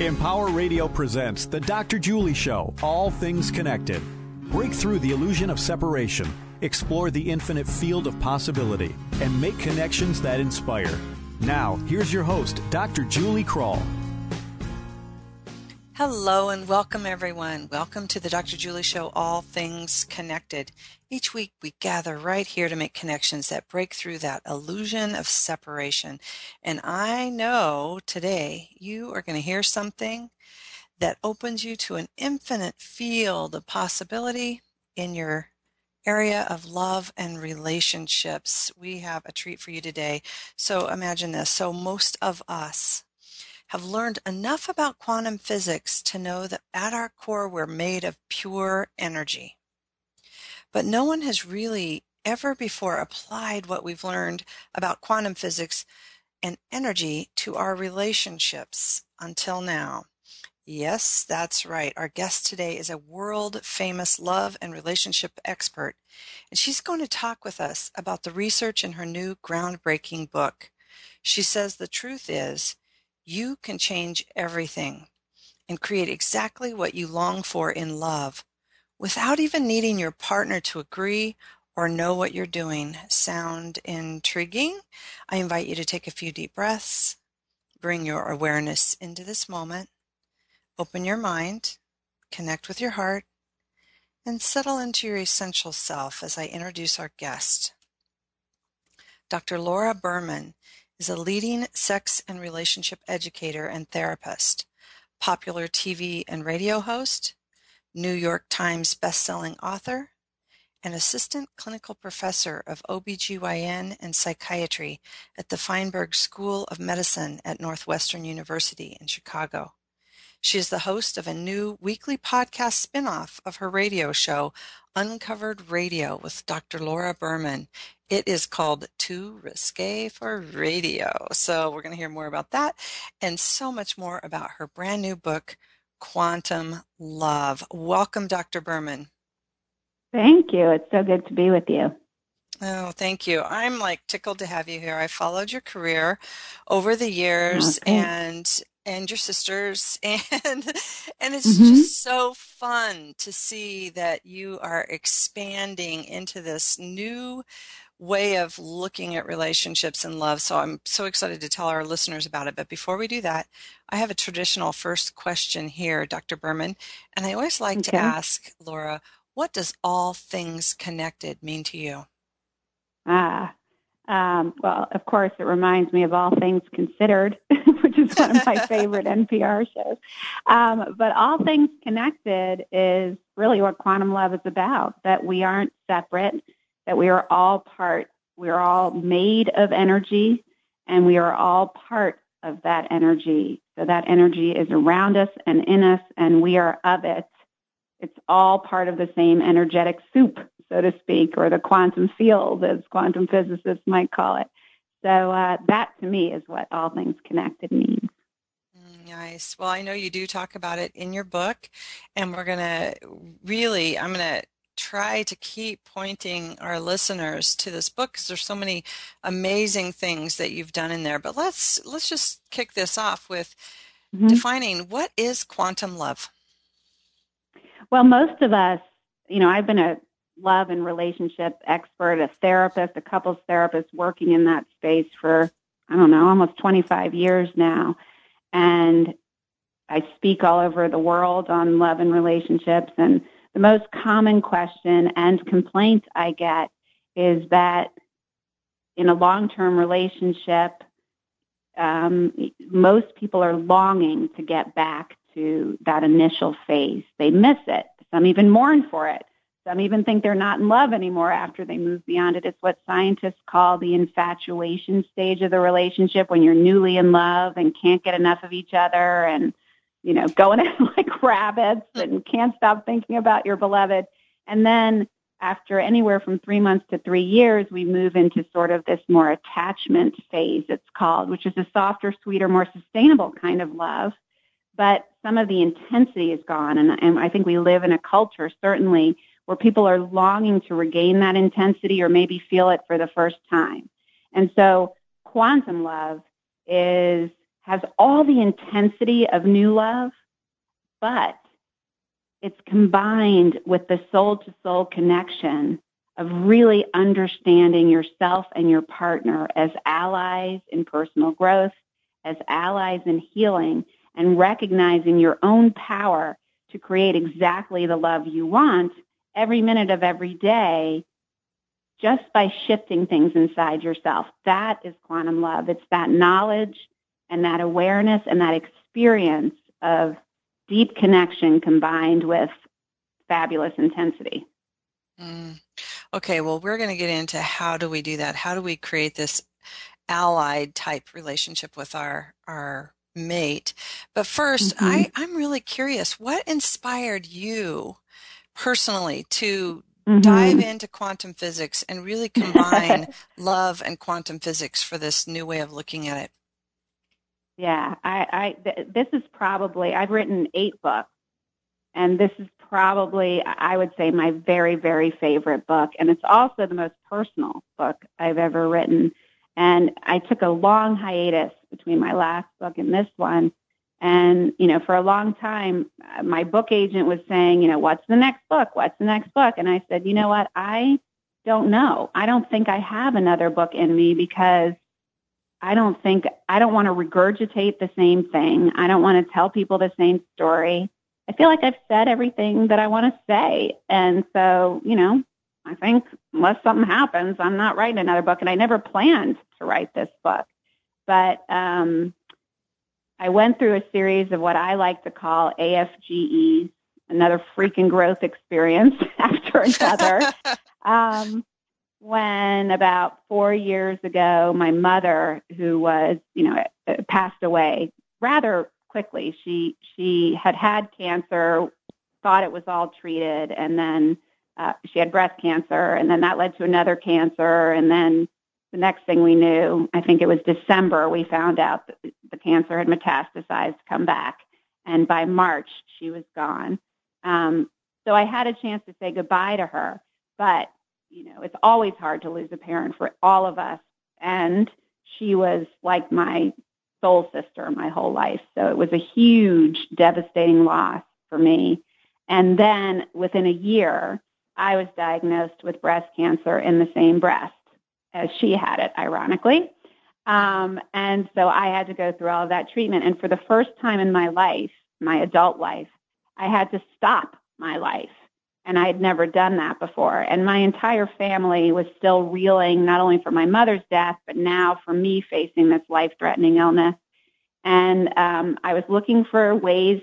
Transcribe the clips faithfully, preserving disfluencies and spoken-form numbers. Empower Radio presents The Doctor Julie Show, All Things Connected. Break through the illusion of separation, explore the infinite field of possibility, and make connections that inspire. Now, here's your host, Doctor Julie Kroll. Hello and welcome, everyone. Welcome to the Doctor Julie Show, All Things Connected. Each week we gather right here to make connections that break through that illusion of separation. And I know today you are going to hear something that opens you to an infinite field of possibility in your area of love and relationships. We have a treat for you today. So imagine this. So most of us have learned enough about quantum physics to know that at our core we're made of pure energy. But no one has really ever before applied what we've learned about quantum physics and energy to our relationships until now. Yes, that's right. Our guest today is a world-famous love and relationship expert, and she's going to talk with us about the research in her new groundbreaking book. She says the truth is, you can change everything and create exactly what you long for in love without even needing your partner to agree or know what you're doing. Sound intriguing? I invite you to take a few deep breaths, bring your awareness into this moment, open your mind, connect with your heart, and settle into your essential self as I introduce our guest. Doctor Laura Berman is a leading sex and relationship educator and therapist, popular T V and radio host, New York Times bestselling author, and assistant clinical professor of O B G Y N and psychiatry at the Feinberg School of Medicine at Northwestern University in Chicago. She is the host of a new weekly podcast spinoff of her radio show, Uncovered Radio with Doctor Laura Berman. It is called Too Risque for Radio. So we're going to hear more about that and so much more about her brand new book, Quantum Love. Welcome, Doctor Berman. Thank you. It's so good to be with you. Oh, thank you. I'm like tickled to have you here. I followed your career over the years okay. and and your sisters, and and it's mm-hmm. just so fun to see that you are expanding into this new way of looking at relationships and love. So I'm so excited to tell our listeners about it. But before we do that, I have a traditional first question here, Doctor Berman, and I always like okay. to ask Laura, what does all things connected mean to you? Ah, um, well, of course, it reminds me of All Things Considered, which is one of my favorite N P R shows. Um, but All Things Connected is really what Quantum Love is about, that we aren't separate, that we are all part, we are all made of energy, and we are all part of that energy. So that energy is around us and in us, and we are of it. It's all part of the same energetic soup, so to speak, or the quantum field, as quantum physicists might call it. So uh, that, to me, is what All Things Connected means. Nice. Well, I know you do talk about it in your book, and we're going to really, I'm going to try to keep pointing our listeners to this book because there's so many amazing things that you've done in there. But let's let's just kick this off with mm-hmm. defining what is quantum love. Well, most of us, you know, I've been a love and relationship expert, a therapist, a couples therapist working in that space for, I don't know, almost twenty-five years now. And I speak all over the world on love and relationships. And the most common question and complaint I get is that in a long-term relationship, um, most people are longing to get back to that initial phase. They miss it. Some even mourn for it. Some even think they're not in love anymore after they move beyond it. It's what scientists call the infatuation stage of the relationship, when you're newly in love and can't get enough of each other and, you know, going out like rabbits and can't stop thinking about your beloved. And then after anywhere from three months to three years, we move into sort of this more attachment phase, it's called, which is a softer, sweeter, more sustainable kind of love. But some of the intensity is gone. And, and I think we live in a culture, certainly, where people are longing to regain that intensity or maybe feel it for the first time. And so quantum love is has all the intensity of new love, but it's combined with the soul-to-soul connection of really understanding yourself and your partner as allies in personal growth, as allies in healing, and recognizing your own power to create exactly the love you want every minute of every day just by shifting things inside yourself. That is quantum love. It's that knowledge and that awareness and that experience of deep connection combined with fabulous intensity. Mm. Okay, well, we're going to get into how do we do that? How do we create this allied type relationship with our our mate? But first, mm-hmm. I, I'm really curious, what inspired you personally to mm-hmm. dive into quantum physics and really combine love and quantum physics for this new way of looking at it? Yeah, I, I th- this is probably, I've written eight books, and this is probably, I would say, my very, very favorite book, and it's also the most personal book I've ever written. And I took a long hiatus between my last book and this one, and, you know, for a long time, my book agent was saying, you know, what's the next book? What's the next book? And I said, you know what? I don't know. I don't think I have another book in me because I don't think, I don't want to regurgitate the same thing. I don't want to tell people the same story. I feel like I've said everything that I want to say. And so, you know, I think unless something happens, I'm not writing another book. And I never planned to write this book. But um, I went through a series of what I like to call A F G Es, another freaking growth experience after another. um, when about four years ago, my mother, who was, you know, passed away rather quickly. She she had had cancer, thought it was all treated, and then uh, she had breast cancer, and then that led to another cancer, and then the next thing we knew, I think it was December, we found out that the cancer had metastasized, come back, and by March she was gone. Um, so I had a chance to say goodbye to her, but you know it's always hard to lose a parent for all of us, and she was like my soul sister my whole life. So it was a huge, devastating loss for me. And then within a year, I was diagnosed with breast cancer in the same breast as she had it, ironically. Um, and so I had to go through all of that treatment. And for the first time in my life, my adult life, I had to stop my life. And I had never done that before. And my entire family was still reeling, not only from my mother's death, but now from me facing this life-threatening illness. And um, I was looking for ways,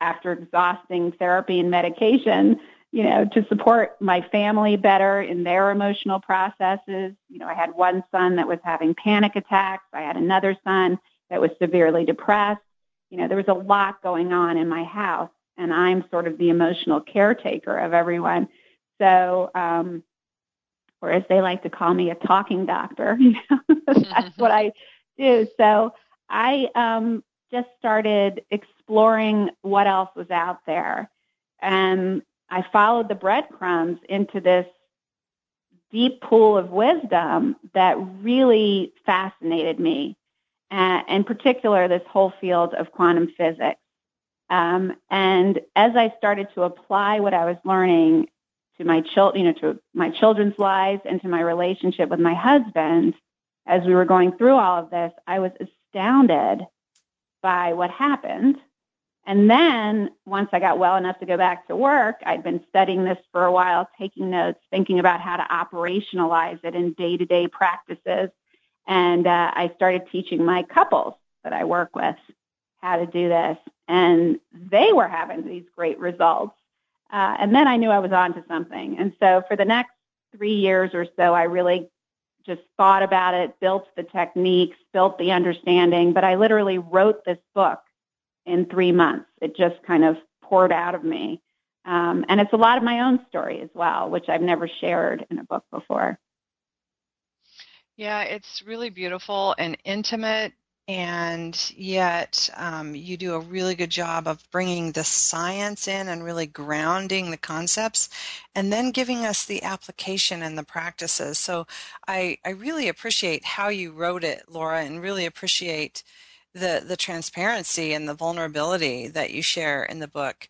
after exhausting therapy and medication, you know, to support my family better in their emotional processes. You know, I had one son that was having panic attacks. I had another son that was severely depressed. You know, there was a lot going on in my house. And I'm sort of the emotional caretaker of everyone. So, um, or as they like to call me, a talking doctor. You know? That's what I do. So I um, just started exploring what else was out there. And I followed the breadcrumbs into this deep pool of wisdom that really fascinated me, uh, in particular this whole field of quantum physics. Um, and as I started to apply what I was learning to my children, you know, to my children's lives and to my relationship with my husband, as we were going through all of this, I was astounded by what happened. And then once I got well enough to go back to work, I'd been studying this for a while, taking notes, thinking about how to operationalize it in day-to-day practices. And uh, I started teaching my couples that I work with how to do this. And they were having these great results. Uh, and then I knew I was on to something. And so for the next three years or so, I really just thought about it, built the techniques, built the understanding. But I literally wrote this book in three months. It just kind of poured out of me. Um, and it's a lot of my own story as well, which I've never shared in a book before. Yeah, it's really beautiful and intimate. And yet um, you do a really good job of bringing the science in and really grounding the concepts and then giving us the application and the practices. So I, I really appreciate how you wrote it, Laura, and really appreciate the, the transparency and the vulnerability that you share in the book.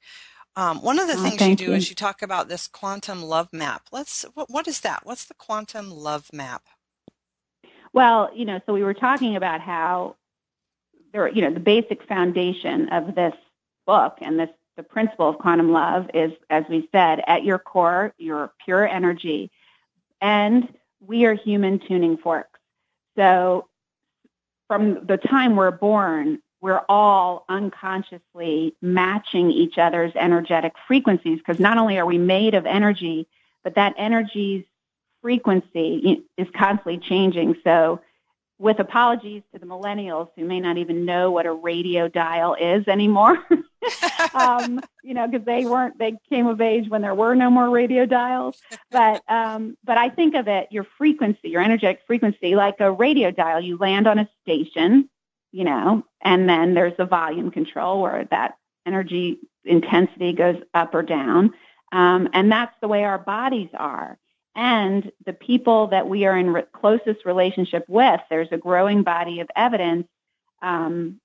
Um, one of the oh, things you do you. is you talk about this quantum love map. Let's, what, what is that? What's the quantum love map? Well, you know, so we were talking about how there, you know, the basic foundation of this book and this, the principle of quantum love is, as we said, at your core, your pure energy, and we are human tuning forks. So from the time we're born, we're all unconsciously matching each other's energetic frequencies, because not only are we made of energy, but that energy's frequency is constantly changing. So with apologies to the millennials who may not even know what a radio dial is anymore, um, you know, because they weren't, they came of age when there were no more radio dials. But, um, but I think of it, your frequency, your energetic frequency, like a radio dial. You land on a station, you know, and then there's the volume control where that energy intensity goes up or down. Um, and that's the way our bodies are. And the people that we are in re- closest relationship with, there's a growing body of evidence. Um,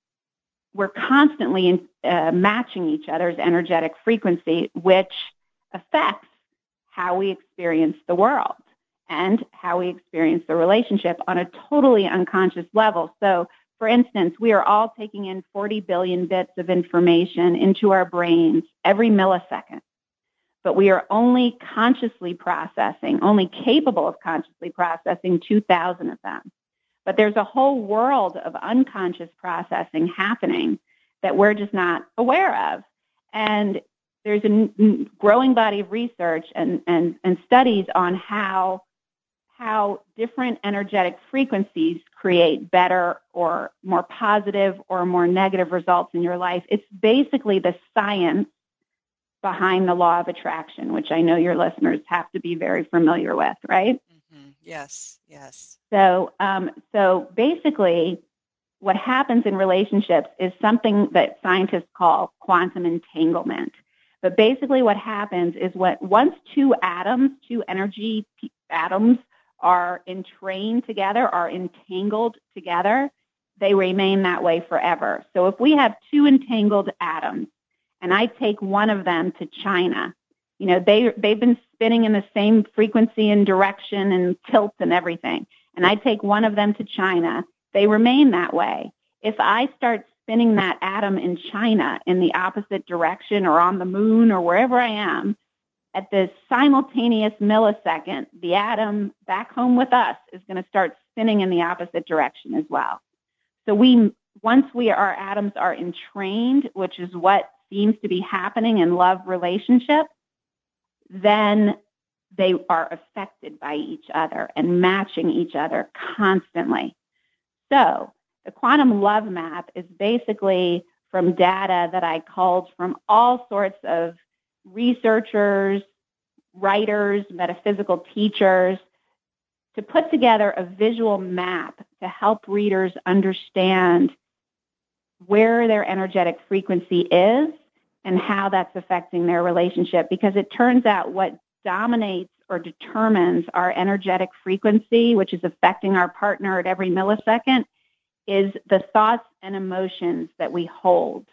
we're constantly in, uh, matching each other's energetic frequency, which affects how we experience the world and how we experience the relationship on a totally unconscious level. So, for instance, we are all taking in forty billion bits of information into our brains every millisecond. But we are only consciously processing, only capable of consciously processing two thousand of them. But there's a whole world of unconscious processing happening that we're just not aware of. And there's a n- growing body of research and, and, and studies on how, how different energetic frequencies create better or more positive or more negative results in your life. It's basically the science behind the law of attraction, which I know your listeners have to be very familiar with, right? Mm-hmm. Yes, yes. So, um, so basically, what happens in relationships is something that scientists call quantum entanglement. But basically, what happens is what once two atoms, two energy p- atoms, are entrained together, are entangled together, they remain that way forever. So, if we have two entangled atoms, and I take one of them to China, you know, they, they've been spinning in the same frequency and direction and tilt and everything. And I take one of them to China. They remain that way. If I start spinning that atom in China in the opposite direction or on the moon or wherever I am, at the simultaneous millisecond, the atom back home with us is going to start spinning in the opposite direction as well. So we, once we, our atoms are entrained, which is what seems to be happening in love relationships, then they are affected by each other and matching each other constantly. So the quantum love map is basically from data that I culled from all sorts of researchers, writers, metaphysical teachers, to put together a visual map to help readers understand where their energetic frequency is and how that's affecting their relationship, because it turns out what dominates or determines our energetic frequency, which is affecting our partner at every millisecond, is the thoughts and emotions that we hold,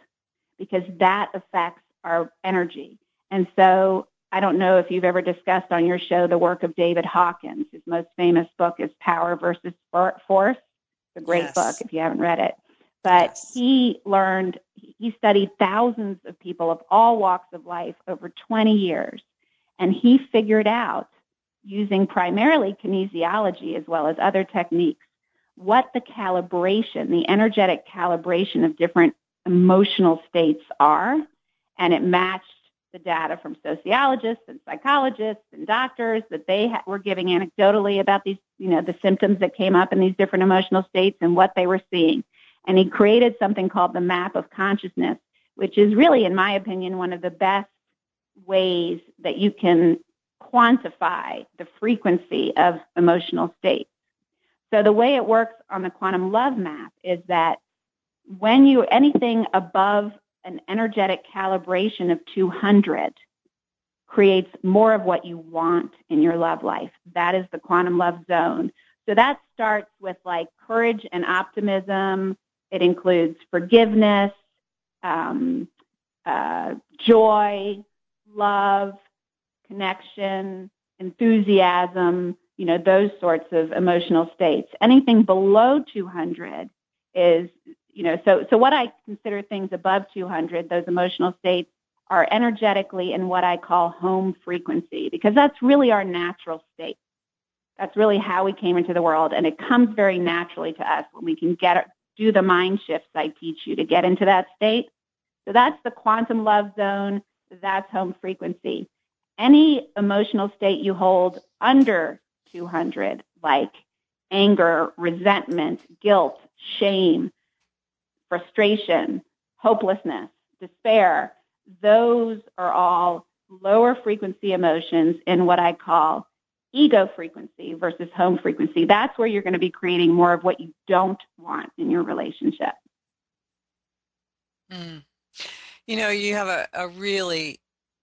because that affects our energy. And so I don't know if you've ever discussed on your show the work of David Hawkins. His most famous book is Power Versus Force. It's a great yes. book if you haven't read it. But he learned, he studied thousands of people of all walks of life over twenty years, and he figured out, using primarily kinesiology as well as other techniques, what the calibration, the energetic calibration of different emotional states are, and it matched the data from sociologists and psychologists and doctors that they ha- were giving anecdotally about these, you know, the symptoms that came up in these different emotional states and what they were seeing. And he created something called the map of consciousness, which is really, in my opinion, one of the best ways that you can quantify the frequency of emotional states. So the way it works on the quantum love map is that when you, anything above an energetic calibration of two hundred creates more of what you want in your love life. That is the quantum love zone. So that starts with like courage and optimism, It includes forgiveness, um, uh, joy, love, connection, enthusiasm, you know, those sorts of emotional states. Anything below two hundred is, you know, so, so what I consider things above two hundred, those emotional states, are energetically in what I call home frequency, because that's really our natural state. That's really how we came into the world, and it comes very naturally to us when we can get do the mind shifts I teach you to get into that state. So that's the quantum love zone. That's home frequency. Any emotional state you hold under two hundred, like anger, resentment, guilt, shame, frustration, hopelessness, despair, those are all lower frequency emotions in what I call ego frequency versus home frequency. That's where you're going to be creating more of what you don't want in your relationship. Mm. You know, you have a, a really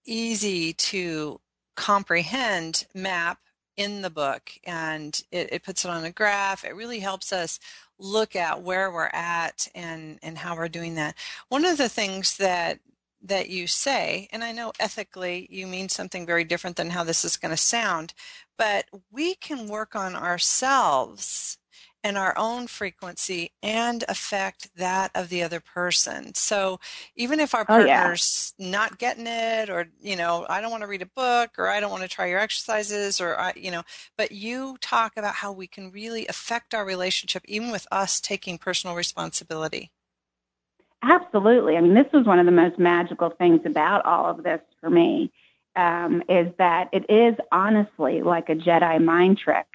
easy to comprehend map in the book, and it, it puts it on a graph. It really helps us look at where we're at and, and how we're doing that. One of the things that that you say, and I know ethically you mean something very different than how this is going to sound, but we can work on ourselves and our own frequency and affect that of the other person. So even if our partner's oh, yeah. not getting it, or, you know, I don't want to read a book, or I don't want to try your exercises, or, I, you know, but you talk about how we can really affect our relationship, even with us taking personal responsibility. Absolutely. I mean, this was one of the most magical things about all of this for me, um, is that it is honestly like a Jedi mind trick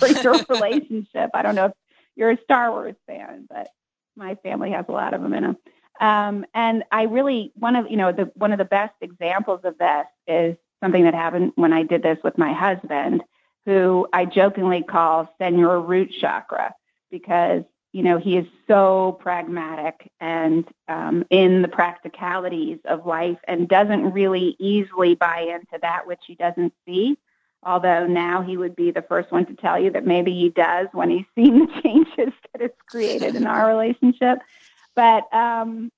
for your relationship. I don't know if you're a Star Wars fan, but my family has a lot of them in them. Um, and I really, one of, you know, the, one of the best examples of this is something that happened when I did this with my husband, who I jokingly call Senor Root Chakra, because you know, he is so pragmatic and um, in the practicalities of life, and doesn't really easily buy into that which he doesn't see, although now he would be the first one to tell you that maybe he does when he's seen the changes that it's created in our relationship. But, um,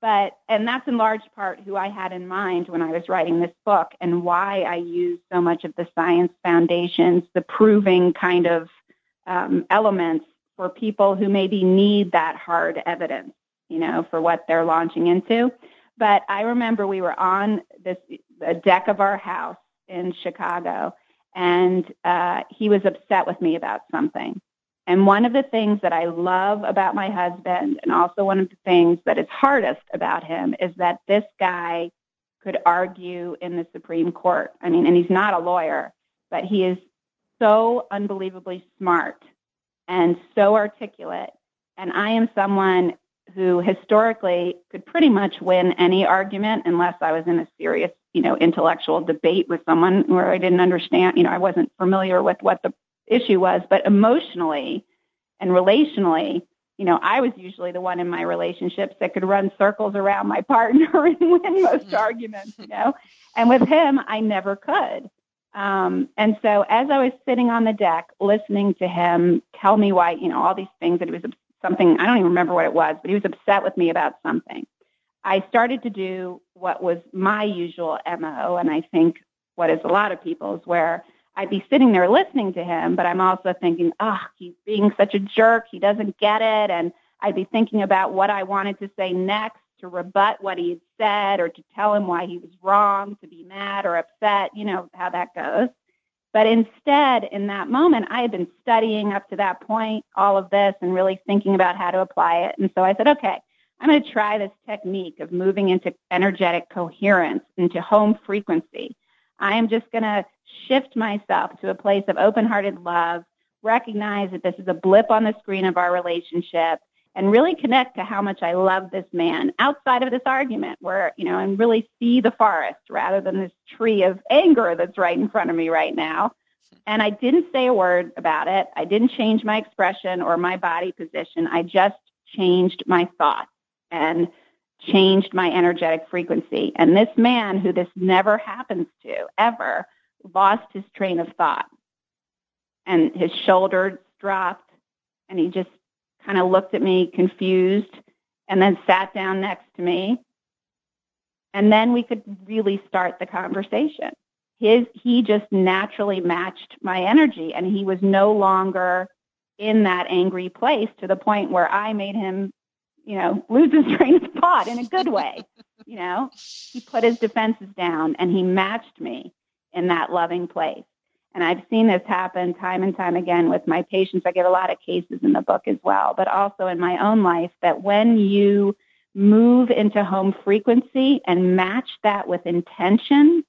but and that's in large part who I had in mind when I was writing this book, and why I used so much of the science foundations, the proving kind of um, elements, for people who maybe need that hard evidence, you know, for what they're launching into. But I remember we were on this the deck of our house in Chicago, and uh, he was upset with me about something. And one of the things that I love about my husband, and also one of the things that is hardest about him, is that this guy could argue in the Supreme Court. I mean, and he's not a lawyer, but he is so unbelievably smart and so articulate, and I am someone who historically could pretty much win any argument unless I was in a serious, you know, intellectual debate with someone where I didn't understand, you know, I wasn't familiar with what the issue was. But emotionally and relationally, you know, I was usually the one in my relationships that could run circles around my partner and win most arguments, you know, and with him, I never could. Um, and so as I was sitting on the deck, listening to him tell me why, you know, all these things that he was something, I don't even remember what it was, but he was upset with me about something. I started to do what was my usual M O, and I think what is a lot of people's, where I'd be sitting there listening to him, but I'm also thinking, oh, he's being such a jerk. He doesn't get it. And I'd be thinking about what I wanted to say next to rebut what he had said, or to tell him why he was wrong, to be mad or upset, you know, how that goes. But instead, in that moment, I had been studying up to that point, all of this, and really thinking about how to apply it. And so I said, okay, I'm going to try this technique of moving into energetic coherence, into home frequency. I am just going to shift myself to a place of open-hearted love, recognize that this is a blip on the screen of our relationship, and really connect to how much I love this man outside of this argument, where, you know, and really see the forest rather than this tree of anger that's right in front of me right now. And I didn't say a word about it. I didn't change my expression or my body position. I just changed my thoughts and changed my energetic frequency. And this man, who this never happens to ever, lost his train of thought, and his shoulders dropped, and he just kind of looked at me confused and then sat down next to me. And then we could really start the conversation. His, he just naturally matched my energy, and he was no longer in that angry place to the point where I made him, you know, lose his train of thought in a good way. You know, he put his defenses down and he matched me in that loving place. And I've seen this happen time and time again with my patients. I get a lot of cases in the book as well, but also in my own life, that when you move into home frequency and match that with intention,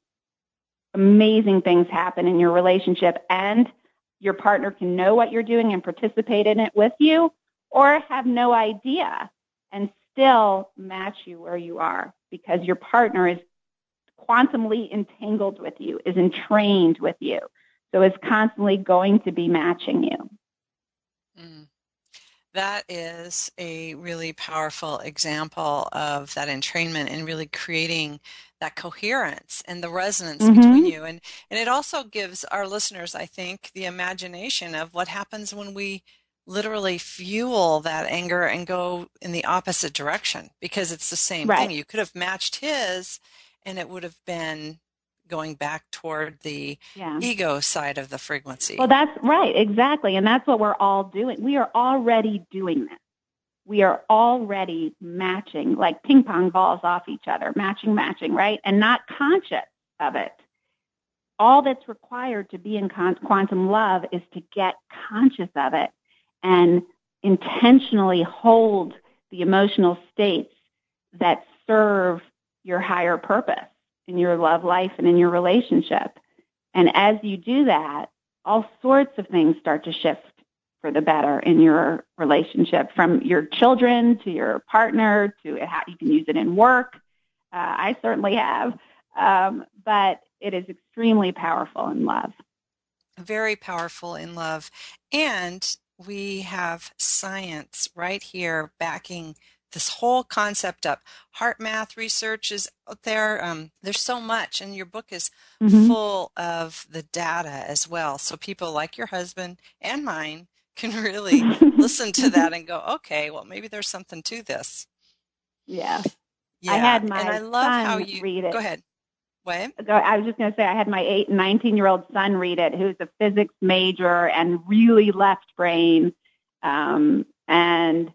amazing things happen in your relationship, and your partner can know what you're doing and participate in it with you, or have no idea and still match you where you are, because your partner is quantumly entangled with you, is entrained with you. So it's constantly going to be matching you. Mm. That is a really powerful example of that entrainment and really creating that coherence and the resonance mm-hmm. between you. And, and it also gives our listeners, I think, the imagination of what happens when we literally fuel that anger and go in the opposite direction, because it's the same right. thing. You could have matched his and it would have been going back toward the yeah. ego side of the frequency. Well, that's right, exactly. And that's what we're all doing. We are already doing this. We are already matching, like ping pong balls off each other, matching, matching, right? And not conscious of it. All that's required to be in con- quantum love is to get conscious of it and intentionally hold the emotional states that serve your higher purpose in your love life and in your relationship. And as you do that, all sorts of things start to shift for the better in your relationship, from your children to your partner to how you can use it in work. Uh, I certainly have, um, but it is extremely powerful in love. Very powerful in love. And we have science right here backing this whole concept up. Heart math research is out there. Um, there's so much, and your book is mm-hmm. full of the data as well. So people like your husband and mine can really listen to that and go, okay, well, maybe there's something to this. Yeah. yeah. I had my and I love son how you, read it. Go ahead. What? I was just going to say I had my eight and nineteen-year-old son read it, who's a physics major and really left brain, um, and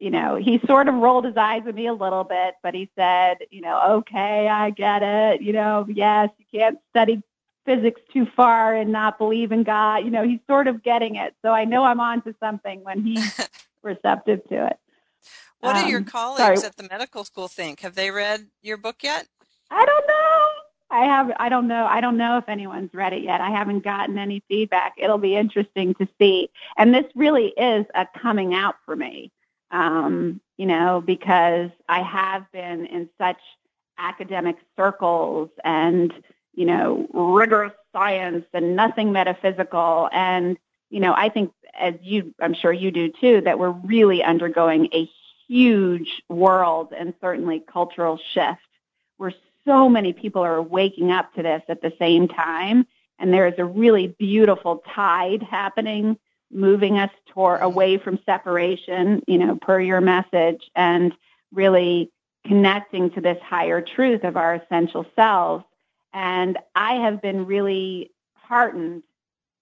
you know, he sort of rolled his eyes at me a little bit, but he said, you know, okay, I get it. You know, yes, you can't study physics too far and not believe in God. You know, he's sort of getting it. So I know I'm on to something when he's receptive to it. What um, do your colleagues sorry. at the medical school think? Have they read your book yet? I don't know. I have. I don't know. I don't know if anyone's read it yet. I haven't gotten any feedback. It'll be interesting to see. And this really is a coming out for me. Um, you know, because I have been in such academic circles and, you know, rigorous science and nothing metaphysical. And, you know, I think, as you, I'm sure you do too, that we're really undergoing a huge world and certainly cultural shift where so many people are waking up to this at the same time. And there is a really beautiful tide happening, moving us toward away from separation, you know, per your message, and really connecting to this higher truth of our essential selves. And I have been really heartened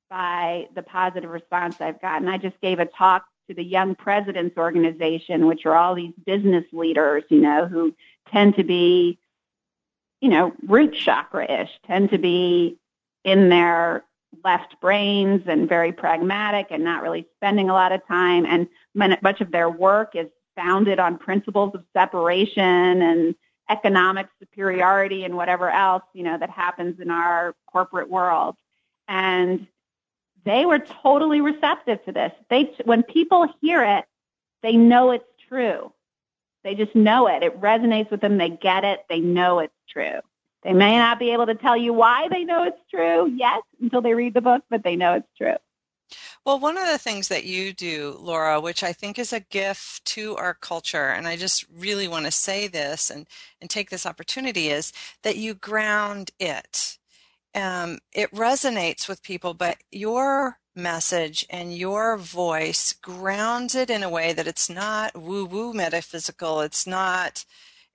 by the positive response I've gotten. I just gave a talk to the Young Presidents Organization, which are all these business leaders, you know, who tend to be, you know, root chakra-ish, tend to be in their left brains and very pragmatic and not really spending a lot of time. And much of their work is founded on principles of separation and economic superiority and whatever else, you know, that happens in our corporate world. And they were totally receptive to this. They, when people hear it, they know it's true. They just know it. It resonates with them. They get it. They know it's true. They may not be able to tell you why they know it's true yet until they read the book, but they know it's true. Well, one of the things that you do, Laura, which I think is a gift to our culture, and I just really want to say this and, and take this opportunity, is that you ground it. Um, it resonates with people, but your message and your voice grounds it in a way that it's not woo-woo metaphysical. It's not,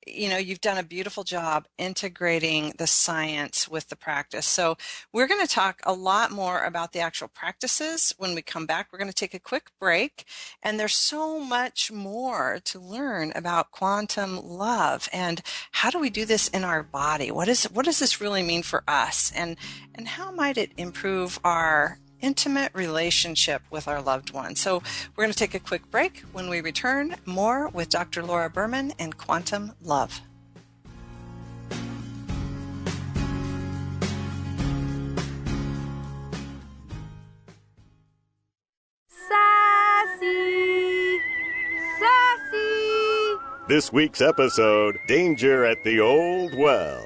you know, you've done a beautiful job integrating the science with the practice. So we're going to talk a lot more about the actual practices when we come back. We're going to take a quick break, and there's so much more to learn about quantum love and how do we do this in our body? What is, what does this really mean for us? And, and how might it improve our intimate relationship with our loved one? So we're going to take a quick break. When we return, more with Doctor Laura Berman and Quantum Love. Sassy! Sassy! This week's episode, Danger at the Old Well.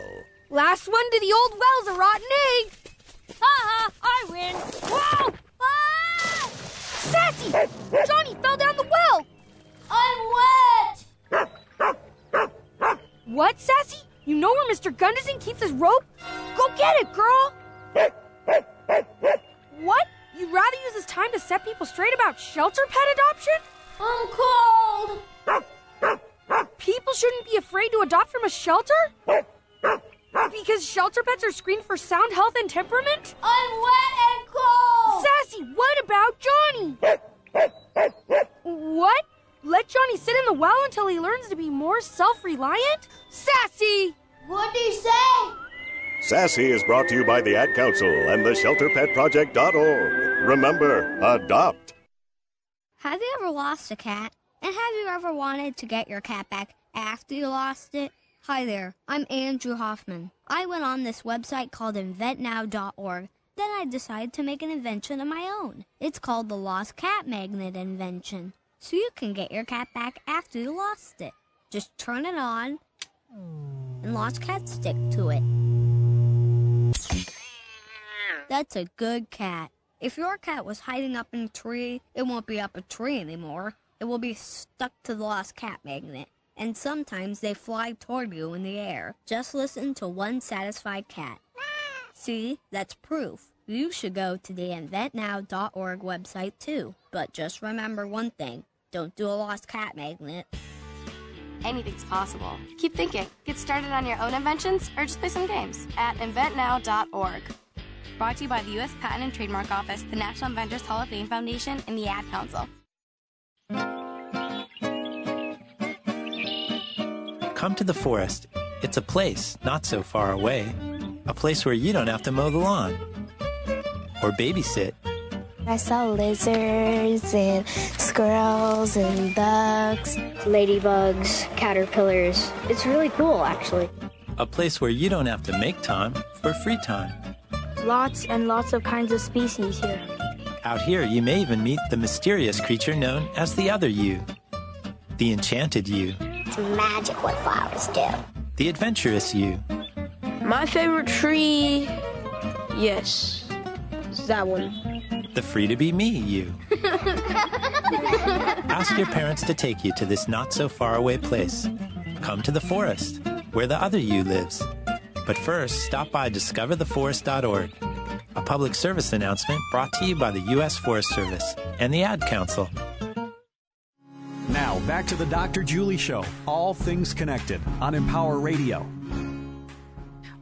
Last one to the old well's a rotten egg. Ha ha! I win! Whoa! Ah! Sassy! Johnny fell down the well! I'm wet! What, Sassy? You know where Mister Gunderson keeps his rope? Go get it, girl! What? You'd rather use this time to set people straight about shelter pet adoption? I'm cold! People shouldn't be afraid to adopt from a shelter? Because shelter pets are screened for sound health and temperament? I'm wet and cold! Sassy, what about Johnny? What? Let Johnny sit in the well until he learns to be more self-reliant? Sassy! What do you say? Sassy is brought to you by the Ad Council and the Shelter Pet Project dot org. Remember, adopt! Have you ever lost a cat? And have you ever wanted to get your cat back after you lost it? Hi there, I'm Andrew Hoffman. I went on this website called invent now dot org. Then I decided to make an invention of my own. It's called the Lost Cat Magnet Invention. So you can get your cat back after you lost it. Just turn it on and lost cats stick to it. That's a good cat. If your cat was hiding up in a tree, it won't be up a tree anymore. It will be stuck to the Lost Cat Magnet. And sometimes they fly toward you in the air. Just listen to one satisfied cat. See, that's proof. You should go to the invent now dot org website too. But just remember one thing, don't do a lost cat magnet. Anything's possible. Keep thinking. Get started on your own inventions or just play some games at invent now dot org. Brought to you by the U S Patent and Trademark Office, the National Inventors Hall of Fame Foundation, and the Ad Council. Come to the forest. It's a place not so far away. A place where you don't have to mow the lawn or babysit. I saw lizards and squirrels and bugs. Ladybugs, caterpillars. It's really cool, actually. A place where you don't have to make time for free time. Lots and lots of kinds of species here. Out here, you may even meet the mysterious creature known as the other you. The enchanted you. It's magic what flowers do. The adventurous you. My favorite tree, yes, it's that one. The free to be me you. Ask your parents to take you to this not so far away place. Come to the forest, where the other you lives. But first, stop by discover the forest dot org, a public service announcement brought to you by the U S Forest Service and the Ad Council. Now, back to the Doctor Julie Show, All Things Connected, on Empower Radio.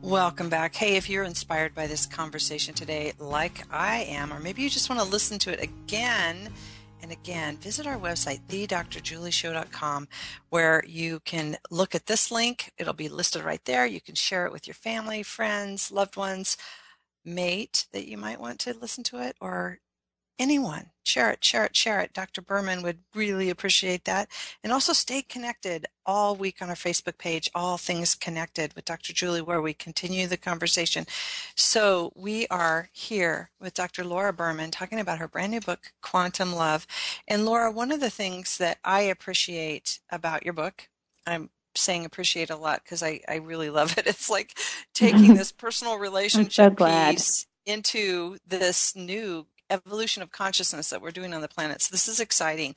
Welcome back. Hey, if you're inspired by this conversation today, like I am, or maybe you just want to listen to it again and again, visit our website, the dr julie show dot com, where you can look at this link. It'll be listed right there. You can share it with your family, friends, loved ones, mate that you might want to listen to it, or anyone. Share it, share it, share it. Doctor Berman would really appreciate that. And also stay connected all week on our Facebook page, All Things Connected with Doctor Julie, where we continue the conversation. So we are here with Doctor Laura Berman talking about her brand new book, Quantum Love. And Laura, one of the things that I appreciate about your book, I'm saying appreciate a lot because I, I really love it. It's like taking this personal relationship I'm so glad. piece into this new evolution of consciousness that we're doing on the planet. So this is exciting.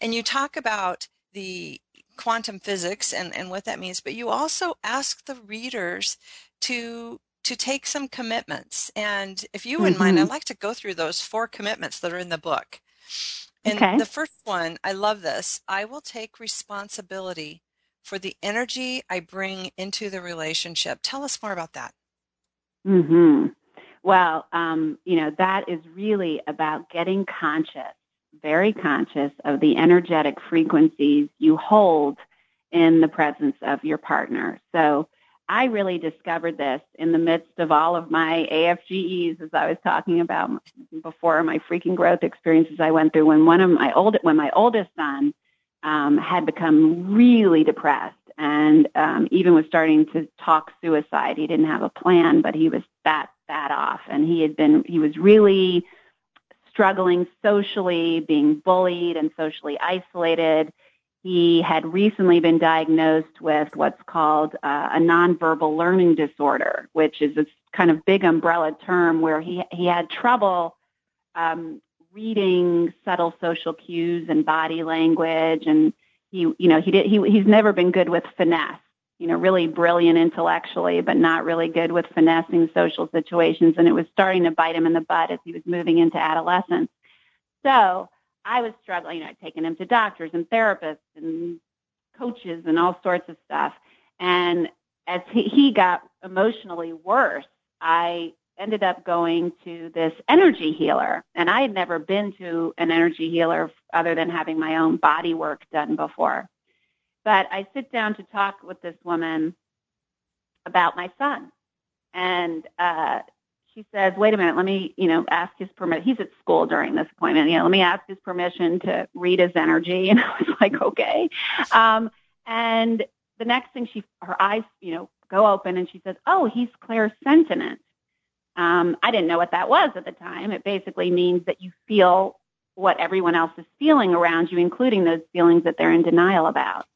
And you talk about the quantum physics and, and what that means, but you also ask the readers to to take some commitments. And if you wouldn't mm-hmm. mind, I'd like to go through those four commitments that are in the book. And okay. the first one, I love this. I will take responsibility for the energy I bring into the relationship. Tell us more about that. Mm-hmm. Well, um, you know, that is really about getting conscious, very conscious of the energetic frequencies you hold in the presence of your partner. So I really discovered this in the midst of all of my A F G Es, as I was talking about before, my freaking growth experiences I went through when one of my old, when my oldest son um, had become really depressed and um, even was starting to talk suicide. He didn't have a plan, but he was that bad off, and he had been, he was really struggling socially, being bullied and socially isolated. He had recently been diagnosed with what's called uh, a nonverbal learning disorder, which is a kind of big umbrella term where he, he had trouble um, reading subtle social cues and body language. And he, you know, he did, he, he's never been good with finesse, you know, really brilliant intellectually, but not really good with finessing social situations. And it was starting to bite him in the butt as he was moving into adolescence. So I was struggling. You know, I'd taken him to doctors and therapists and coaches and all sorts of stuff. And as he, he got emotionally worse, I ended up going to this energy healer. And I had never been to an energy healer other than having my own body work done before. But I sit down to talk with this woman about my son. And uh she says, wait a minute, let me, you know, ask his permission. He's at school during this appointment. You know, let me ask his permission to read his energy. And I was like, okay. Um, and the next thing she, her eyes, you know, go open and she says, oh, he's clairsentient. Um, I didn't know what that was at the time. It basically means that you feel what everyone else is feeling around you, including those feelings that they're in denial about.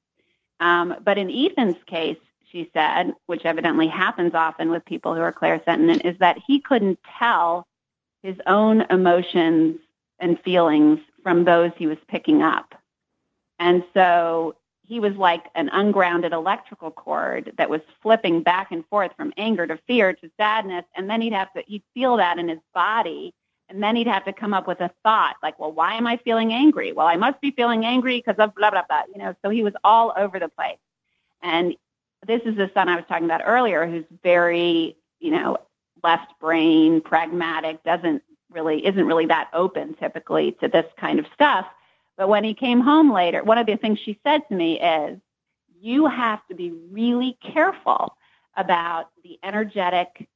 Um, but in Ethan's case, she said, which evidently happens often with people who are clairsentient, is that he couldn't tell his own emotions and feelings from those he was picking up. And so he was like an ungrounded electrical cord that was flipping back and forth from anger to fear to sadness. And then he'd have to, he'd feel that in his body. And then he'd have to come up with a thought like, well, why am I feeling angry? Well, I must be feeling angry because of blah, blah, blah. You know, so he was all over the place. And this is the son I was talking about earlier who's very, you know, left brain, pragmatic, doesn't really, isn't really that open typically to this kind of stuff. But when he came home later, one of the things she said to me is, you have to be really careful about the energetic,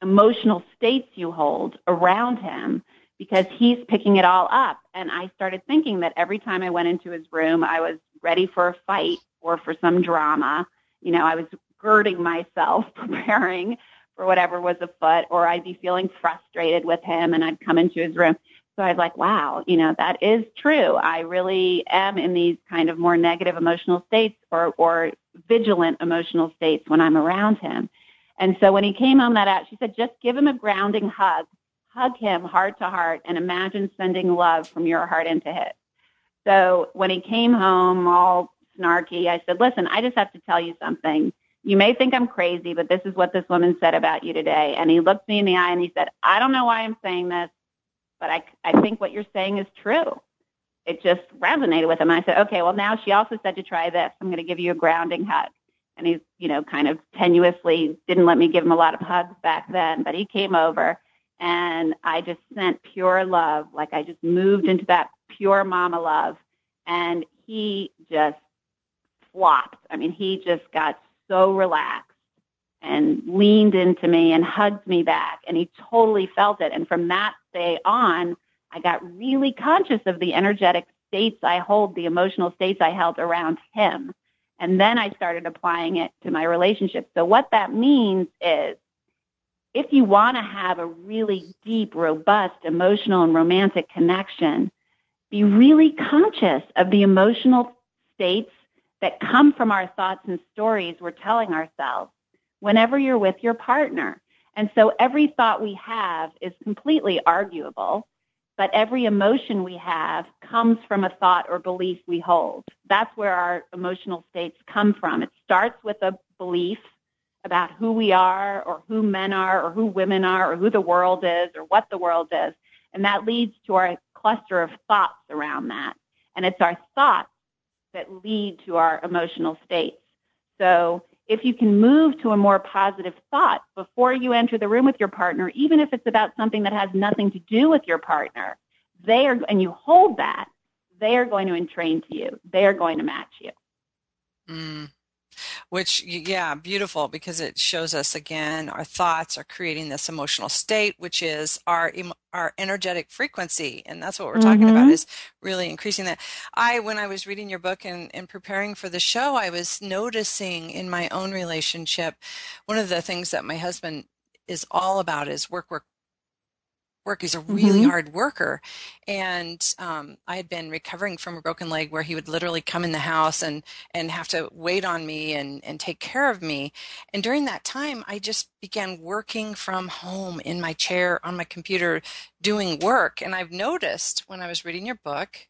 emotional states you hold around him because he's picking it all up. And I started thinking that every time I went into his room, I was ready for a fight or for some drama. You know, I was girding myself, preparing for whatever was afoot, or I'd be feeling frustrated with him and I'd come into his room. So I was like, wow, you know, that is true. I really am in these kind of more negative emotional states or, or vigilant emotional states when I'm around him. And so when he came home that out, she said, just give him a grounding hug, hug him heart to heart, and imagine sending love from your heart into his. So when he came home all snarky, I said, listen, I just have to tell you something. You may think I'm crazy, but this is what this woman said about you today. And he looked me in the eye and he said, I don't know why I'm saying this, but I, I think what you're saying is true. It just resonated with him. I said, okay, well, now she also said to try this. I'm going to give you a grounding hug. And he's, you know, kind of tenuously didn't let me give him a lot of hugs back then, but he came over and I just sent pure love. Like I just moved into that pure mama love. And he just flopped. I mean, he just got so relaxed and leaned into me and hugged me back, and he totally felt it. And from that day on, I got really conscious of the energetic states I hold, the emotional states I held around him. And then I started applying it to my relationship. So what that means is if you want to have a really deep, robust, emotional and romantic connection, be really conscious of the emotional states that come from our thoughts and stories we're telling ourselves whenever you're with your partner. And so every thought we have is completely arguable, but every emotion we have comes from a thought or belief we hold. That's where our emotional states come from. It starts with a belief about who we are or who men are or who women are or who the world is or what the world is. And that leads to our cluster of thoughts around that. And it's our thoughts that lead to our emotional states. So if you can move to a more positive thought before you enter the room with your partner, even if it's about something that has nothing to do with your partner, they are, and you hold that, they are going to entrain to you. They are going to match you. Mm. Which, yeah, beautiful, because it shows us, again, our thoughts are creating this emotional state, which is our our energetic frequency. And that's what we're mm-hmm. talking about, is really increasing that. I, when I was reading your book and, and preparing for the show, I was noticing in my own relationship, one of the things that my husband is all about is work, work, work. He's a really mm-hmm. hard worker. And um, I had been recovering from a broken leg where he would literally come in the house and, and have to wait on me and, and take care of me. And during that time, I just began working from home in my chair, on my computer, doing work. And I've noticed when I was reading your book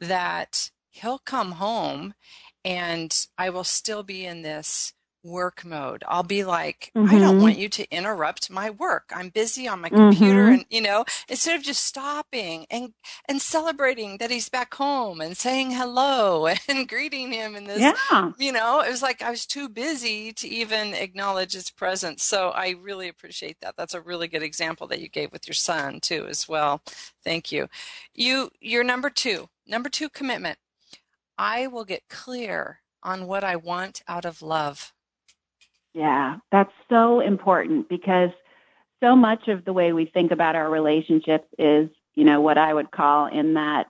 that he'll come home and I will still be in this work mode. I'll be like, mm-hmm. I don't want you to interrupt my work. I'm busy on my computer, mm-hmm. and you know, instead of just stopping and and celebrating that he's back home and saying hello and greeting him, and this, yeah. you know, it was like I was too busy to even acknowledge his presence. So I really appreciate that. That's a really good example that you gave with your son too, as well. Thank you. You, your number two, number two commitment. I will get clear on what I want out of love. Yeah, that's so important, because so much of the way we think about our relationships is, you know, what I would call in that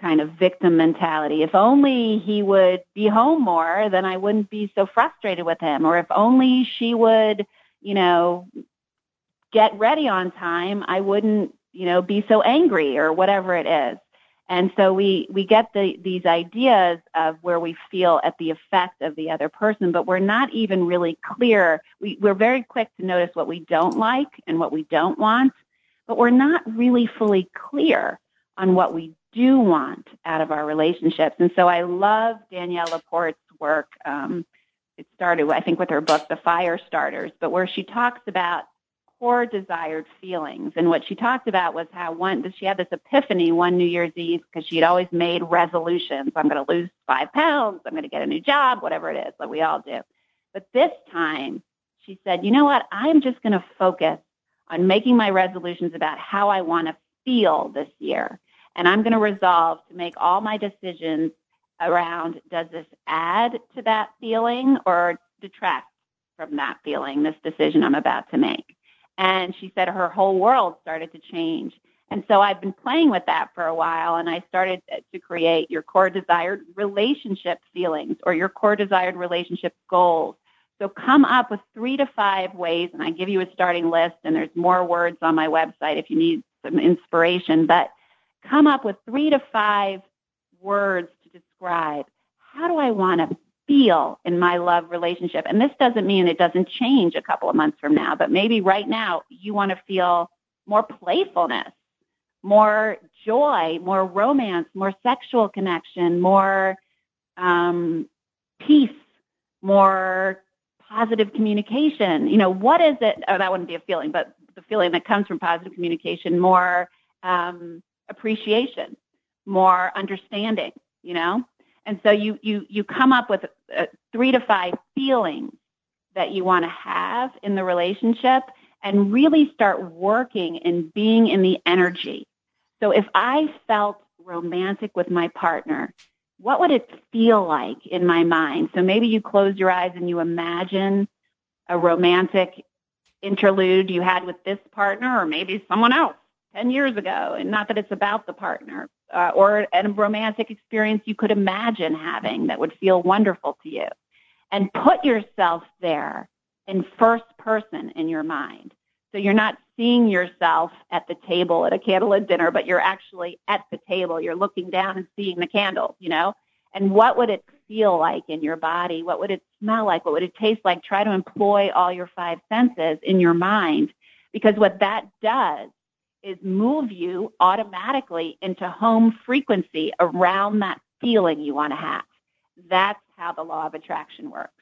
kind of victim mentality. If only he would be home more, then I wouldn't be so frustrated with him. Or if only she would, you know, get ready on time, I wouldn't, you know, be so angry, or whatever it is. And so we, we get the, these ideas of where we feel at the effect of the other person, but we're not even really clear. We, we're very quick to notice what we don't like and what we don't want, but we're not really fully clear on what we do want out of our relationships. And so I love Danielle Laporte's work. Um, it started, I think, with her book, The Fire Starters, but where she talks about core desired feelings. And what she talked about was how one, she had this epiphany one New Year's Eve, because she had always made resolutions. I'm going to lose five pounds. I'm going to get a new job, whatever it is, like we all do. But this time she said, you know what? I'm just going to focus on making my resolutions about how I want to feel this year. And I'm going to resolve to make all my decisions around, does this add to that feeling or detract from that feeling, this decision I'm about to make? And she said her whole world started to change. And so I've been playing with that for a while, and I started to create your core desired relationship feelings or your core desired relationship goals. So come up with three to five ways, and I give you a starting list, and there's more words on my website if you need some inspiration, but come up with three to five words to describe, how do I want to feel in my love relationship? And this doesn't mean it doesn't change a couple of months from now, but maybe right now you want to feel more playfulness, more joy, more romance, more sexual connection, more um, peace, more positive communication. You know, what is it? Oh, that wouldn't be a feeling, but the feeling that comes from positive communication, more um, appreciation, more understanding, you know? And so you, you, you come up with uh, three to five feelings that you want to have in the relationship, and really start working and being in the energy. So if I felt romantic with my partner, what would it feel like in my mind? So maybe you close your eyes and you imagine a romantic interlude you had with this partner, or maybe someone else ten years ago, and not that it's about the partner, uh, or a romantic experience you could imagine having that would feel wonderful to you, and put yourself there in first person in your mind. So you're not seeing yourself at the table at a candlelit dinner, but you're actually at the table. You're looking down and seeing the candles, you know, and what would it feel like in your body? What would it smell like? What would it taste like? Try to employ all your five senses in your mind, because what that does is move you automatically into home frequency around that feeling you want to have. That's how the law of attraction works.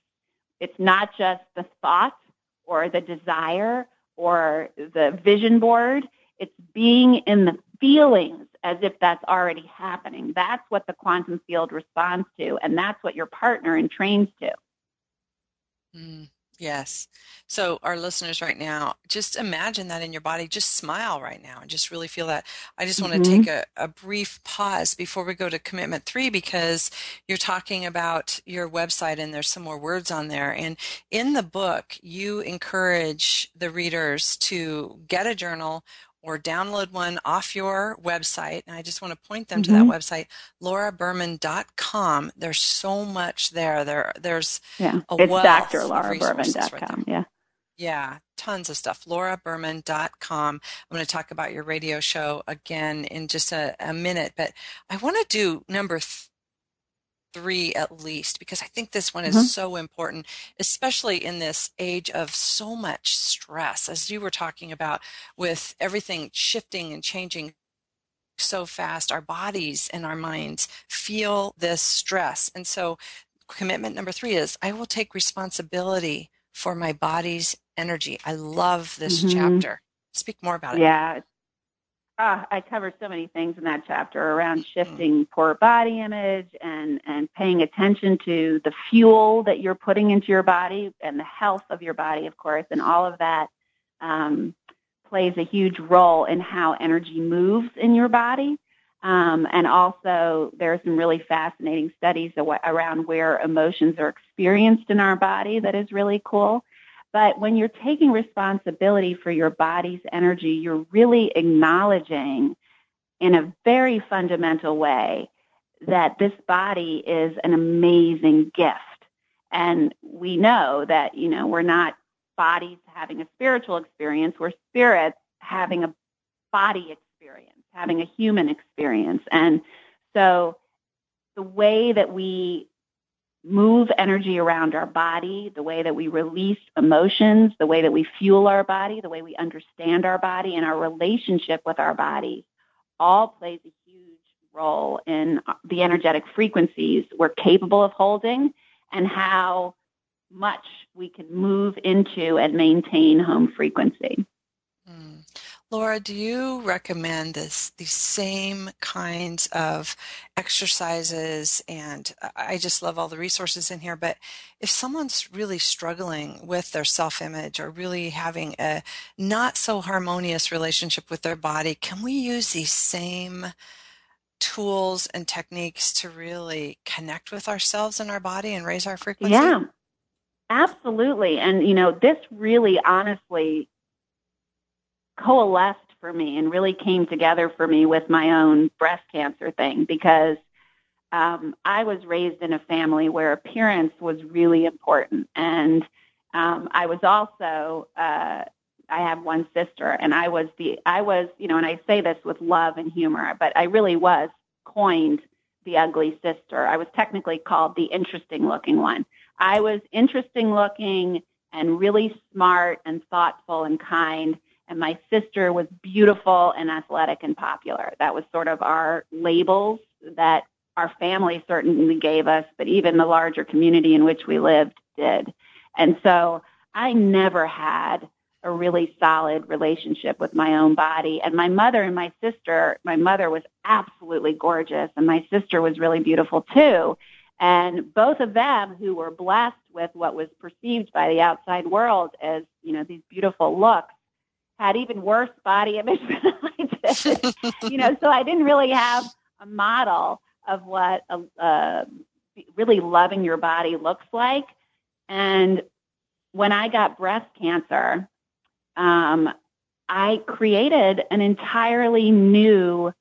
It's not just the thought or the desire or the vision board. It's being in the feelings as if that's already happening. That's what the quantum field responds to, and that's what your partner and trains to. Mm, yes. So our listeners right now, just imagine that in your body. Just smile right now and just really feel that. I just want mm-hmm. to take a, a brief pause before we go to commitment three, because you're talking about your website and there's some more words on there. And in the book, you encourage the readers to get a journal or download one off your website. And I just want to point them mm-hmm. to that website, laura berman dot com. There's so much there. There, There's yeah. a it's wealth Doctor Laura of resources right there. Yeah. Yeah, tons of stuff. laura berman dot com. I'm going to talk about your radio show again in just a, a minute, but I want to do number three. three at least, because I think this one is mm-hmm. so important, especially in this age of so much stress, as you were talking about, with everything shifting and changing so fast. Our bodies and our minds feel this stress. And so commitment number three is, I will take responsibility for my body's energy. I love this mm-hmm. chapter. Speak more about it. Yeah. Oh, I cover so many things in that chapter around shifting poor body image and, and paying attention to the fuel that you're putting into your body and the health of your body, of course, and all of that um, plays a huge role in how energy moves in your body. Um, and also there are some really fascinating studies around where emotions are experienced in our body that is really cool. But when you're taking responsibility for your body's energy, you're really acknowledging in a very fundamental way that this body is an amazing gift. And we know that, you know, we're not bodies having a spiritual experience. We're spirits having a body experience, having a human experience. And so the way that we move energy around our body, the way that we release emotions, the way that we fuel our body, the way we understand our body and our relationship with our body, all plays a huge role in the energetic frequencies we're capable of holding and how much we can move into and maintain home frequency. Mm. Laura, do you recommend this, these same kinds of exercises? And I just love all the resources in here, but if someone's really struggling with their self-image or really having a not so harmonious relationship with their body, can we use these same tools and techniques to really connect with ourselves and our body and raise our frequency? Yeah, absolutely. And, you know, this really honestly coalesced for me and really came together for me with my own breast cancer thing, because um, I was raised in a family where appearance was really important. And um, I was also, uh, I have one sister, and I was the, I was, you know, and I say this with love and humor, but I really was coined the ugly sister. I was technically called the interesting looking one. I was interesting looking and really smart and thoughtful and kind. And my sister was beautiful and athletic and popular. That was sort of our labels that our family certainly gave us, but even the larger community in which we lived did. And so I never had a really solid relationship with my own body. And my mother and my sister, my mother was absolutely gorgeous, and my sister was really beautiful too. And both of them, who were blessed with what was perceived by the outside world as, you know, these beautiful looks, had even worse body image than I did, you know, so I didn't really have a model of what a, a really loving your body looks like. And when I got breast cancer, um, I created an entirely new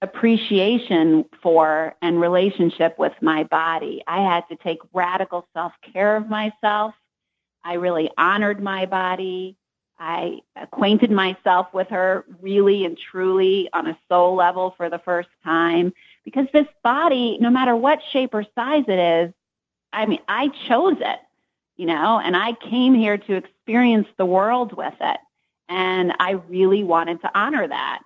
appreciation for and relationship with my body. I had to take radical self-care of myself. I really honored my body. I acquainted myself with her really and truly on a soul level for the first time, because this body, no matter what shape or size it is, I mean, I chose it, you know, and I came here to experience the world with it. And I really wanted to honor that.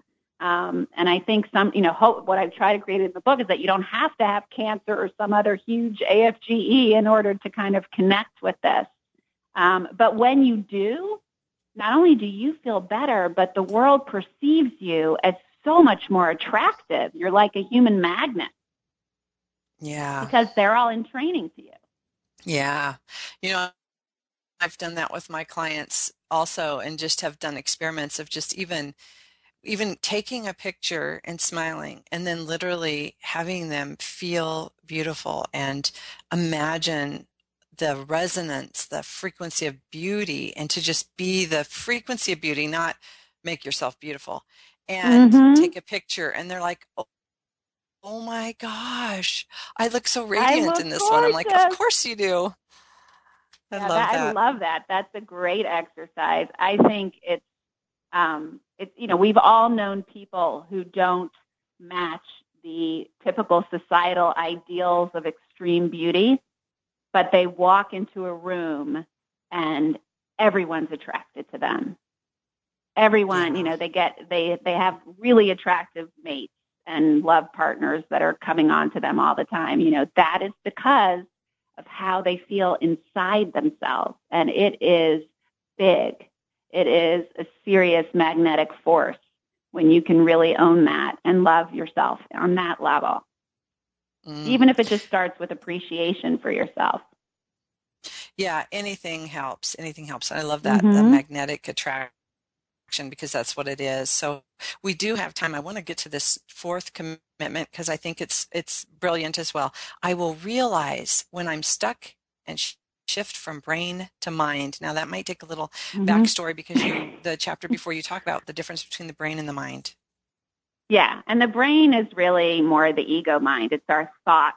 Um, and I think some, you know, hope, what I've tried to create in the book is that you don't have to have cancer or some other huge A F G E in order to kind of connect with this. Um, but when you do, not only do you feel better, but the world perceives you as so much more attractive. You're like a human magnet. Yeah. Because they're all in training to you. Yeah. You know, I've done that with my clients also, and just have done experiments of just even even taking a picture and smiling, and then literally having them feel beautiful and imagine the resonance, the frequency of beauty, and to just be the frequency of beauty, not make yourself beautiful, and mm-hmm. take a picture. And they're like, oh, oh my gosh, I look so radiant in this gorgeous one. I'm like, of course you do. I yeah, love that, that. I love that. That's a great exercise. I think it's, um, it's, you know, we've all known people who don't match the typical societal ideals of extreme beauty, but they walk into a room and everyone's attracted to them. Everyone, you know, they get, they, they have really attractive mates and love partners that are coming on to them all the time. You know, that is because of how they feel inside themselves. And it is big. It is a serious magnetic force when you can really own that and love yourself on that level. Mm. Even if it just starts with appreciation for yourself. Yeah, anything helps. Anything helps. And I love that, mm-hmm. the magnetic attraction, because that's what it is. So we do have time. I want to get to this fourth commitment because I think it's it's brilliant as well. I will realize when I'm stuck and sh- shift from brain to mind. Now that might take a little mm-hmm. backstory, because you, the chapter before, you talk about the difference between the brain and the mind. Yeah, and the brain is really more the ego mind. It's our thoughts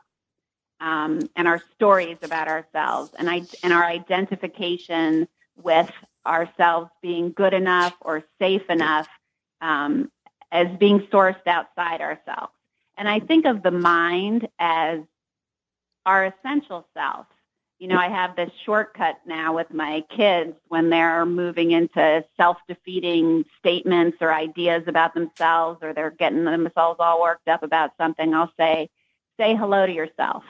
um, and our stories about ourselves, and I, and our identification with ourselves being good enough or safe enough um, as being sourced outside ourselves. And I think of the mind as our essential self. You know, I have this shortcut now with my kids when they're moving into self-defeating statements or ideas about themselves, or they're getting themselves all worked up about something. I'll say, say hello to yourself,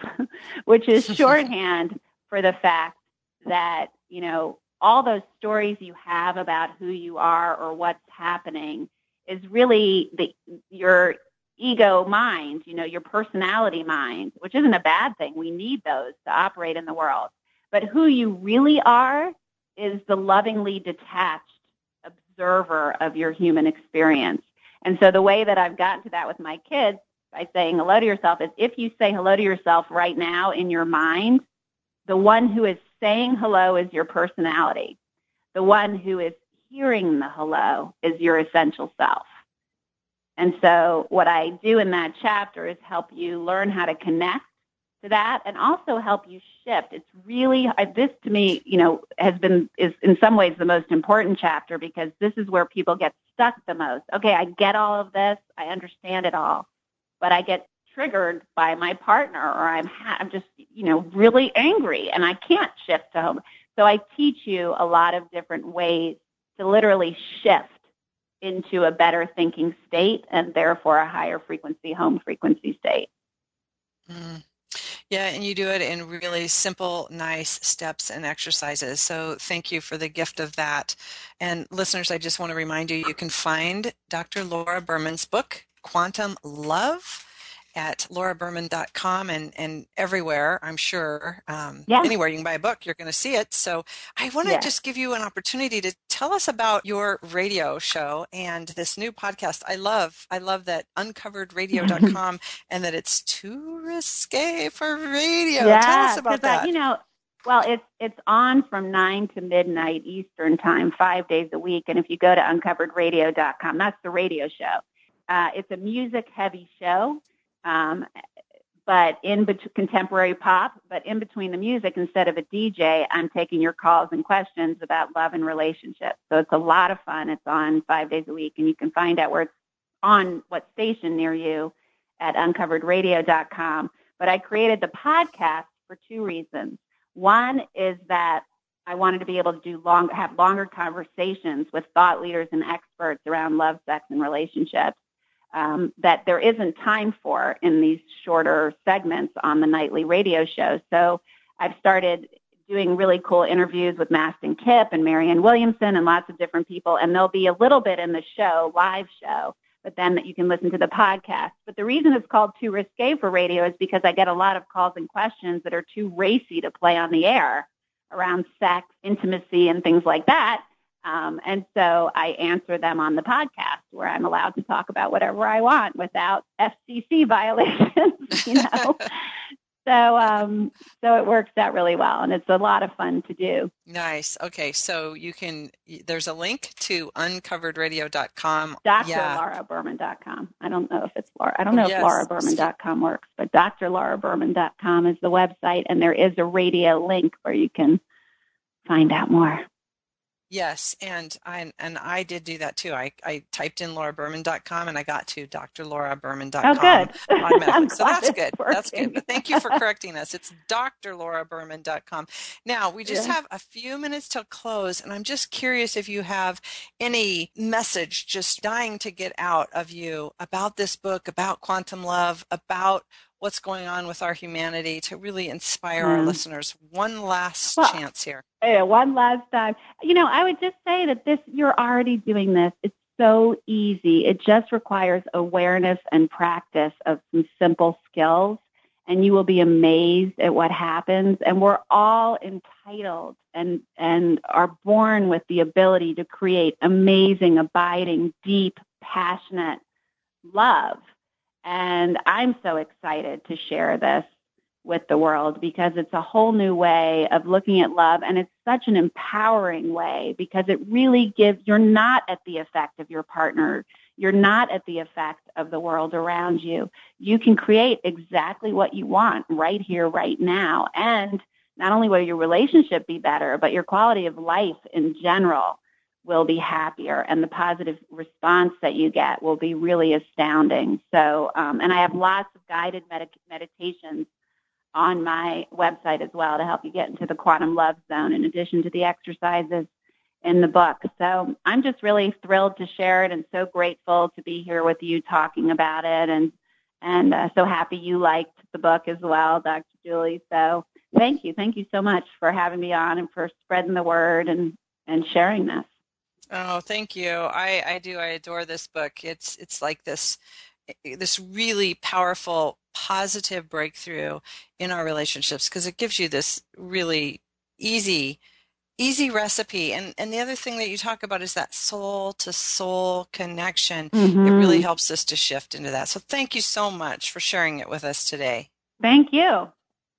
which is shorthand for the fact that, you know, all those stories you have about who you are or what's happening is really the, your ego mind, you know, your personality mind, which isn't a bad thing. We need those to operate in the world. But who you really are is the lovingly detached observer of your human experience. And so the way that I've gotten to that with my kids by saying hello to yourself is, if you say hello to yourself right now in your mind, the one who is saying hello is your personality. The one who is hearing the hello is your essential self. And so what I do in that chapter is help you learn how to connect to that, and also help you shift. It's really, this to me, you know, has been, is in some ways the most important chapter, because this is where people get stuck the most. Okay, I get all of this. I understand it all, but I get triggered by my partner, or I'm, ha- I'm just, you know, really angry and I can't shift to home. So I teach you a lot of different ways to literally shift into a better thinking state, and therefore a higher frequency, home frequency state. Mm. Yeah, and you do it in really simple, nice steps and exercises. So thank you for the gift of that. And listeners, I just want to remind you, you can find Doctor Laura Berman's book, Quantum Love, at laura berman dot com and, and everywhere, I'm sure. Um, yeah. Anywhere you can buy a book, you're going to see it. So I want to yeah. just give you an opportunity to tell us about your radio show and this new podcast. I love I love that uncovered radio dot com and that it's too risque for radio. Yeah, tell us about that. I, you know, well, it's, it's on from nine to midnight Eastern time, five days a week. And if you go to uncovered radio dot com, that's the radio show. Uh, it's a music-heavy show. Um, but in bet- contemporary pop, but in between the music, instead of a D J, I'm taking your calls and questions about love and relationships. So it's a lot of fun. It's on five days a week, and you can find out where it's on, what station near you, at uncovered radio dot com. But I created the podcast for two reasons. One is that I wanted to be able to do long, have longer conversations with thought leaders and experts around love, sex, and relationships. um, that there isn't time for in these shorter segments on the nightly radio show. So I've started doing really cool interviews with Mastin Kipp and Marianne Williamson and lots of different people, and there'll be a little bit in the show, live show, but then that you can listen to the podcast. But the reason it's called Too Risque for Radio is because I get a lot of calls and questions that are too racy to play on the air around sex, intimacy, and things like that. Um, and so I answer them on the podcast where I'm allowed to talk about whatever I want without F C C violations, you know. So um, so it works out really well, and it's a lot of fun to do. Nice. Okay, so you can, there's a link to uncovered radio dot com. Doctor Laura Berman dot com. I don't know if it's Laura. I don't know yes. if Laura Berman dot com works, but Doctor Laura Berman dot com is the website, and there is a radio link where you can find out more. Yes, and I and I did do that too. I, I typed in laura berman dot com and I got to Doctor Laura Berman dot com. Oh, good. I'm so that's good. Working. That's good. But thank you for correcting us. It's Doctor Laura Berman dot com. Now, we just yeah. have a few minutes till close, and I'm just curious if you have any message just dying to get out of you about this book, about Quantum Love, about what's going on with our humanity to really inspire mm. our listeners. One last well, chance here. Yeah, one last time. You know, I would just say that this, you're already doing this. It's so easy. It just requires awareness and practice of some simple skills, and you will be amazed at what happens. And we're all entitled and, and are born with the ability to create amazing, abiding, deep, passionate love. And I'm so excited to share this with the world because it's a whole new way of looking at love, and it's such an empowering way because it really gives, you're not at the effect of your partner. You're not at the effect of the world around you. You can create exactly what you want right here, right now. And not only will your relationship be better, but your quality of life in general will be happier, and the positive response that you get will be really astounding. So, um, and I have lots of guided med- meditations on my website as well to help you get into the quantum love zone in addition to the exercises in the book. So I'm just really thrilled to share it and so grateful to be here with you talking about it, and and uh, so happy you liked the book as well, Doctor Julie. So thank you. Thank you so much for having me on and for spreading the word and, and sharing this. Oh, thank you. I, I do. I adore this book. It's it's like this this really powerful, positive breakthrough in our relationships because it gives you this really easy, easy recipe. And and the other thing that you talk about is that soul-to-soul connection. Mm-hmm. It really helps us to shift into that. So thank you so much for sharing it with us today. Thank you.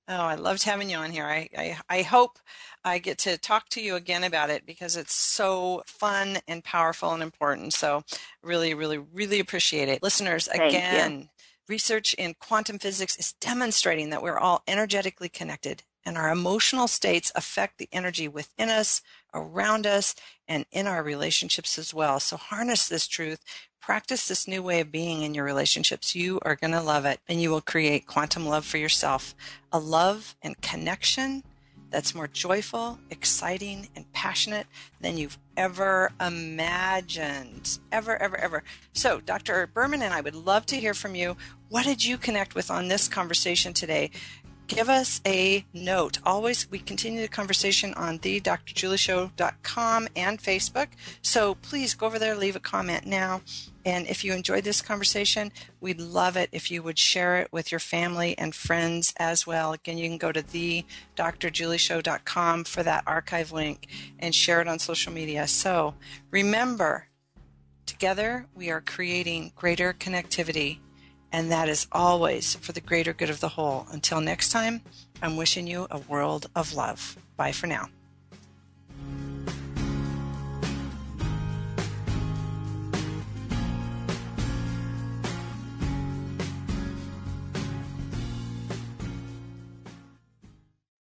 Oh, I loved having you on here. I, I I hope I get to talk to you again about it because it's so fun and powerful and important. So really, really, really appreciate it. Listeners, again, research in quantum physics is demonstrating that we're all energetically connected, and our emotional states affect the energy within us, around us, and in our relationships as well. So harness this truth. Practice this new way of being in your relationships. You are going to love it, and you will create quantum love for yourself, a love and connection that's more joyful, exciting, and passionate than you've ever imagined, ever, ever, ever. So, Doctor Berman and I would love to hear from you. What did you connect with on this conversation today? Give us a note. Always, we continue the conversation on the Dr Julie Show dot com and Facebook. So please go over there, leave a comment now. And if you enjoyed this conversation, we'd love it if you would share it with your family and friends as well. Again, you can go to the Dr Julie Show dot com for that archive link and share it on social media. So remember, together we are creating greater connectivity. And that is always for the greater good of the whole. Until next time, I'm wishing you a world of love. Bye for now.